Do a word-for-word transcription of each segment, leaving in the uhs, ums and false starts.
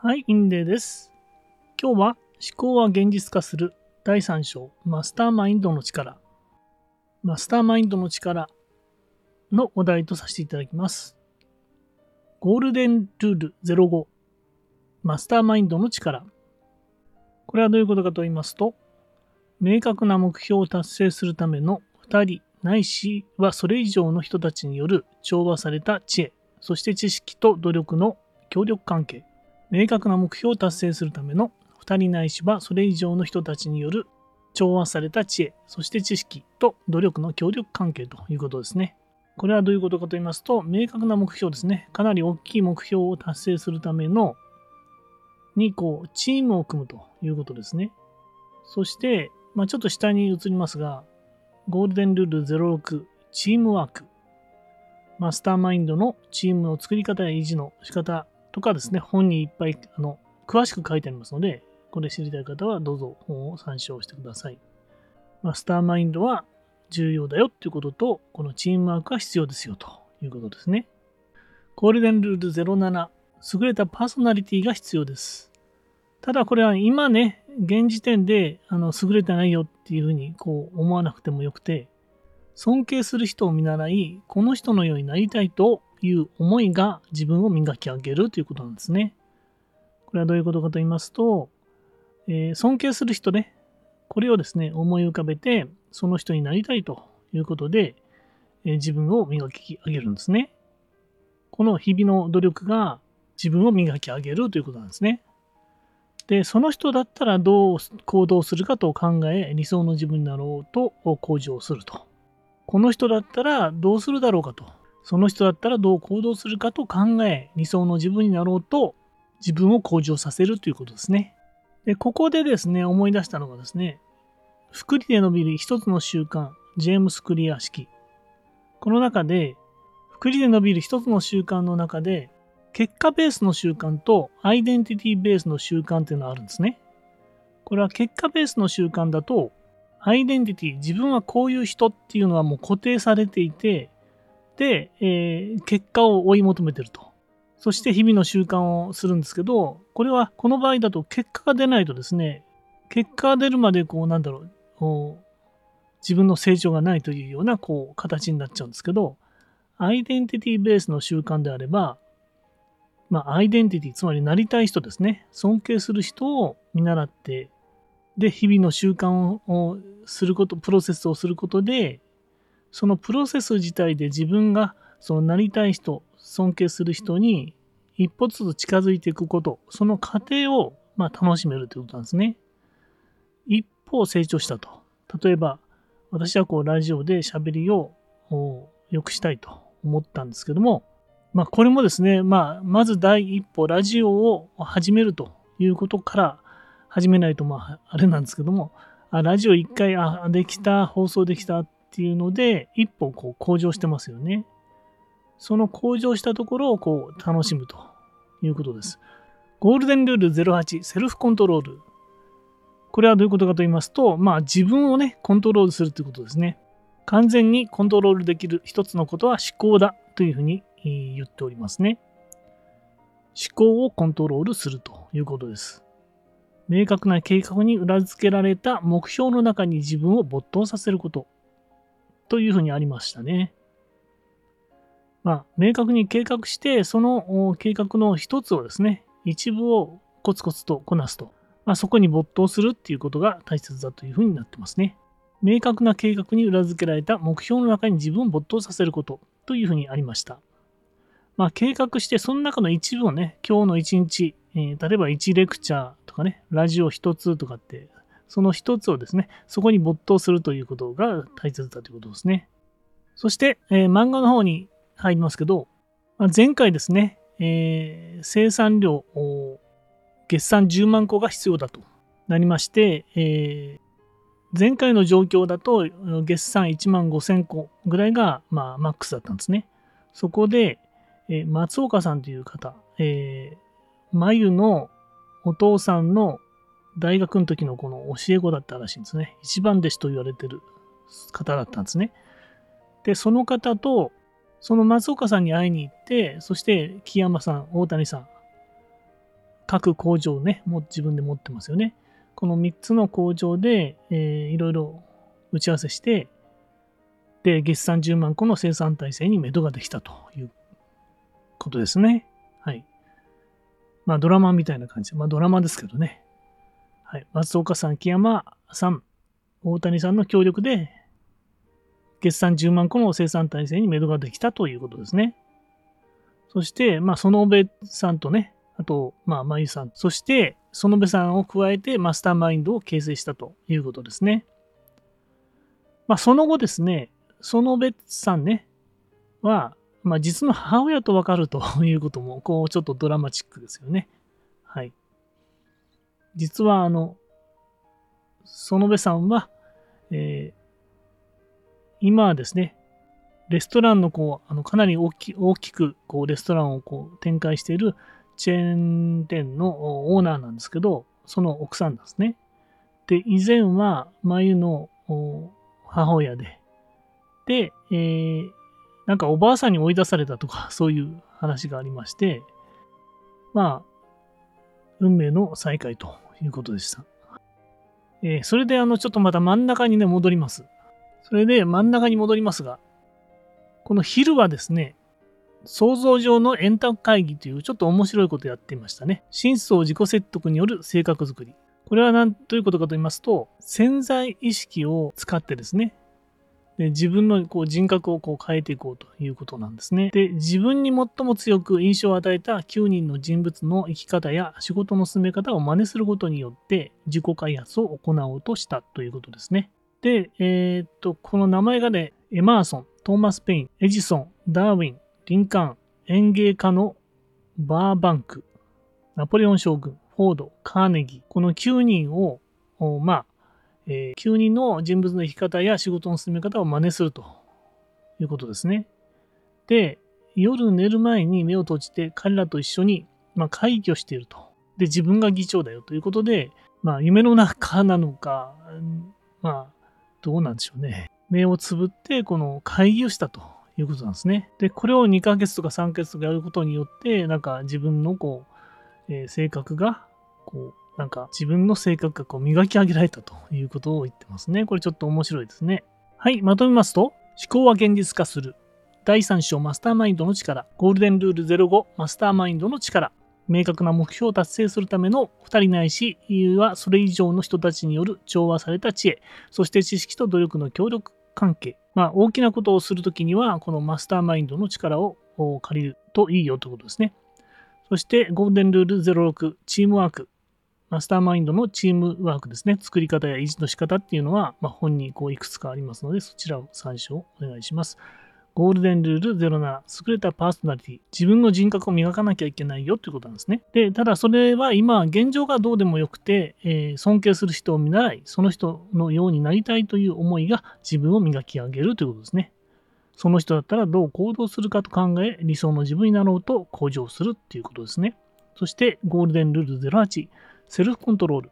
はい、インデーです。今日は思考は現実化するだいさん章マスターマインドの力マスターマインドの力のお題とさせていただきます。ゴールデンルールゼロごマスターマインドの力。これはどういうことかと言いますと、明確な目標を達成するためのふたりないしはそれ以上の人たちによる調和された知恵、そして知識と努力の協力関係。明確な目標を達成するためのふたりないしはそれ以上の人たちによる調和された知恵、そして知識と努力の協力関係ということですね。これはどういうことかと言いますと、明確な目標ですね。かなり大きい目標を達成するためのにこうチームを組むということですね。そして、まあ、ちょっと下に移りますが、ゴールデンルールゼロろくチームワーク。マスターマインドのチームの作り方や維持の仕方とかですね、本にいっぱいあの詳しく書いてありますので、これ知りたい方はどうぞ本を参照してください。マスターマインドは重要だよっていうことと、このチームワークは必要ですよということですね。ゴールデンルールゼロなな優れたパーソナリティが必要です。ただこれは今ね、現時点であの優れてないよっていうふうにこう思わなくてもよくて、尊敬する人を見習い、この人のようになりたいという思いが自分を磨き上げるということなんですね。これはどういうことかと言いますと、えー、尊敬する人ね、これをですね、思い浮かべて、その人になりたいということで、えー、自分を磨き上げるんですね。この日々の努力が自分を磨き上げるということなんですね。で、その人だったらどう行動するかと考え、理想の自分になろうと向上すると。この人だったらどうするだろうかと。その人だったらどう行動するかと考え、理想の自分になろうと自分を向上させるということですね。で、ここでですね、思い出したのがですね、複利で伸びる一つの習慣、ジェームス・クリア式。この中で、複利で伸びる一つの習慣の中で、結果ベースの習慣とアイデンティティベースの習慣っていうのがあるんですね。これは結果ベースの習慣だと、アイデンティティ、自分はこういう人っていうのはもう固定されていて、で、えー、結果を追い求めてると。そして日々の習慣をするんですけど、これはこの場合だと結果が出ないとですね、結果が出るまでこうなんだろう、こう自分の成長がないというようなこう形になっちゃうんですけど、アイデンティティベースの習慣であれば、まあアイデンティティ、つまりなりたい人ですね、尊敬する人を見習って、で、日々の習慣をすること、プロセスをすることで、そのプロセス自体で自分がそのなりたい人、尊敬する人に一歩ずつ近づいていくこと、その過程をまあ楽しめるということなんですね。一歩成長したと。例えば、私はこうラジオで喋りを良くしたいと思ったんですけども、まあこれもですね、まあまず第一歩、ラジオを始めるということから始めないとまああれなんですけども、あラジオ一回あできた、放送できたっていうので、一歩こう向上してますよね。その向上したところをこう楽しむということです。ゴールデンルールゼロはち、セルフコントロール。これはどういうことかと言いますと、まあ自分をね、コントロールするということですね。完全にコントロールできる一つのことは思考だというふうに言っておりますね。思考をコントロールするということです。明確な計画に裏付けられた目標の中に自分を没頭させることというふうにありましたね。まあ、明確に計画して、その計画の一つをですね、一部をコツコツとこなすと、まあ、そこに没頭するっていうことが大切だというふうになってますね。明確な計画に裏付けられた目標の中に自分を没頭させることというふうにありました。まあ、計画して、その中の一部をね、今日の一日、えー、例えばいちレクチャーとかね、ラジオ一つとかって、その一つをですね、そこに没頭するということが大切だということですね。そして、えー、漫画の方に入りますけど、まあ、前回ですね、えー、生産量を月産じゅうまんこが必要だとなりまして、えー、前回の状況だと月産いちまんごせんこぐらいが、まあ、マックスだったんですね。そこで、えー、松岡さんという方、えー、眉のお父さんの大学の時のこの教え子だったらしいんですね。一番弟子と言われてる方だったんですね。で、その方とその松岡さんに会いに行って、そして木山さん、大谷さん、各工場ね、もう自分で持ってますよね。このみっつの工場で、えー、いろいろ打ち合わせして、で、月産じゅうまんこの生産体制にめどができたということですね。はい。まあ、ドラマみたいな感じ。まあ、ドラマですけどね。はい。松岡さん、木山さん、大谷さんの協力で、月産じゅうまんこの生産体制にめどができたということですね。そして、まあ、園部さんとね、あと、まあ、まゆさん、そして、園部さんを加えてマスターマインドを形成したということですね。まあ、その後ですね、園部さんね、は、まあ、実の母親と分かるということも、こう、ちょっとドラマチックですよね。はい。実は、あの、園部さんは、えー、今はですね、レストランのこうあのかなり大き、大きくこうレストランをこう展開しているチェーン店のオーナーなんですけど、その奥さんですね。で、以前は眉の母親で、で、えー、なんかおばあさんに追い出されたとか、そういう話がありまして、まあ、運命の再会ということでした。えー、それであのちょっとまた真ん中にね、戻ります。それで真ん中に戻りますが、この昼はですね、想像上の円卓会議というちょっと面白いことをやっていましたね。真相自己説得による性格作り。これは何ということかと言いますと、潜在意識を使ってですね、で自分のこう人格をこう変えていこうということなんですね。で、自分に最も強く印象を与えたきゅうにんの人物の生き方や仕事の進め方を真似することによって自己開発を行おうとしたということですね。で、えー、っと、この名前がね、エマーソン、トーマス・ペイン、エジソン、ダーウィン、リンカーン、園芸家のバーバンク、ナポレオン将軍、フォード、カーネギー、このきゅうにんを、まあ、えー、きゅうにんの人物の生き方や仕事の進め方を真似するということですね。で、夜寝る前に目を閉じて彼らと一緒に、まあ、会議をしていると。で、自分が議長だよということで、まあ、夢の中なのか、まあ、どうなんでしょうね。目をつぶってこの会議をしたということなんですね。で、これをにかげつとかさんかげつとかやることによって、なんか自分のこう、えー、性格が、こう、なんか自分の性格がこう磨き上げられたということを言ってますね。これちょっと面白いですね。はい、まとめますと、思考は現実化する。だいさん章マスターマインドの力。ゴールデンルールゼロごマスターマインドの力。明確な目標を達成するためのふたりないしはそれ以上の人たちによる調和された知恵、そして知識と努力の協力関係。まあ、大きなことをするときには、このマスターマインドの力を借りるといいよということですね。そして、ゴールデンルールゼロろく、チームワーク。マスターマインドのチームワークですね。作り方や維持の仕方っていうのは、まあ、本にこういくつかありますので、そちらを参照お願いします。ゴールデンルールゼロなな、優れたパーソナリティ。自分の人格を磨かなきゃいけないよということなんですね。で、ただそれは今、現状がどうでもよくて、えー、尊敬する人を見習い、その人のようになりたいという思いが自分を磨き上げるということですね。その人だったらどう行動するかと考え、理想の自分になろうと向上するということですね。そして、ゴールデンルールゼロはち、セルフコントロール。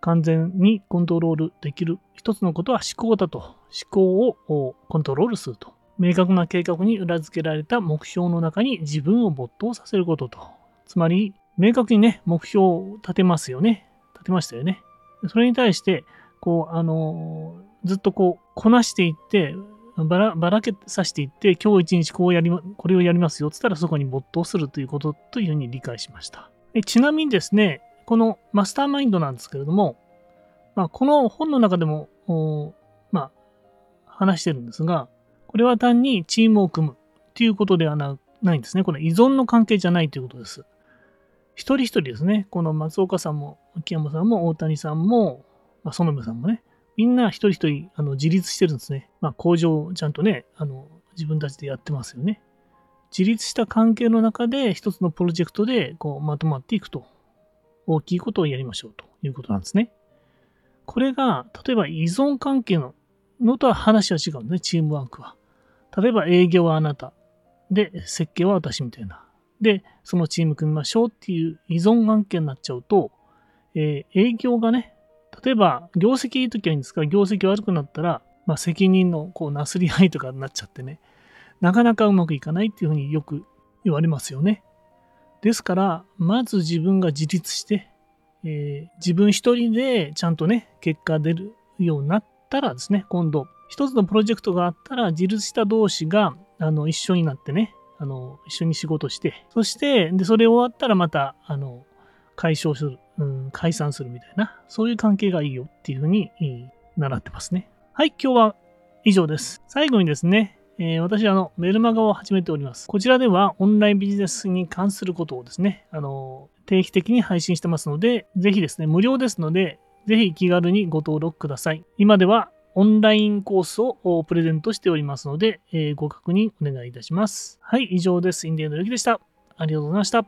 完全にコントロールできる一つのことは思考だと。思考をコントロールすると。明確な計画に裏付けられた目標の中に自分を没頭させることと。つまり、明確にね、目標を立てますよね。立てましたよね。それに対して、こう、あのー、ずっとこう、こなしていって、ばら、ばらけさせていって、今日一日こうやり、これをやりますよ。つったらそこに没頭するということというふうに理解しました。えちなみにですね、このマスターマインドなんですけれども、まあ、この本の中でも、まあ、話してるんですが、これは単にチームを組むということではないんですね。これ依存の関係じゃないということです。一人一人ですね。この松岡さんも、木山さんも、大谷さんも、まあ、園部さんもね、みんな一人一人あの自立してるんですね。まあ、工場をちゃんとねあの、自分たちでやってますよね。自立した関係の中で一つのプロジェクトでこうまとまっていくと、大きいことをやりましょうということなんですね。これが、例えば依存関係ののとは話は違うんですね、チームワークは。例えば営業はあなたで設計は私みたいなでそのチーム組みましょうっていう依存関係になっちゃうと、えー、営業がね例えば業績いい時はいいんですが業績悪くなったら、まあ、責任のこうなすり合いとかになっちゃってねなかなかうまくいかないっていうふうによく言われますよね。ですから、まず自分が自立して、えー、自分一人でちゃんとね、結果出るようになったらですね、今度、一つのプロジェクトがあったら、自立した同士があの一緒になってね、あの一緒に仕事して、そして、でそれ終わったらまた、あの解消する、うん、解散するみたいな、そういう関係がいいよっていうふうに習ってますね。はい、今日は以上です。最後にですね、えー、私あのメルマガを始めております。こちらではオンラインビジネスに関することをですね、あの定期的に配信してますので、ぜひですね、無料ですので、ぜひ気軽にご登録ください。今ではオンラインコースをプレゼントしておりますので、えー、ご確認お願いいたします。はい、以上です。インディアンのゆきでした。ありがとうございました。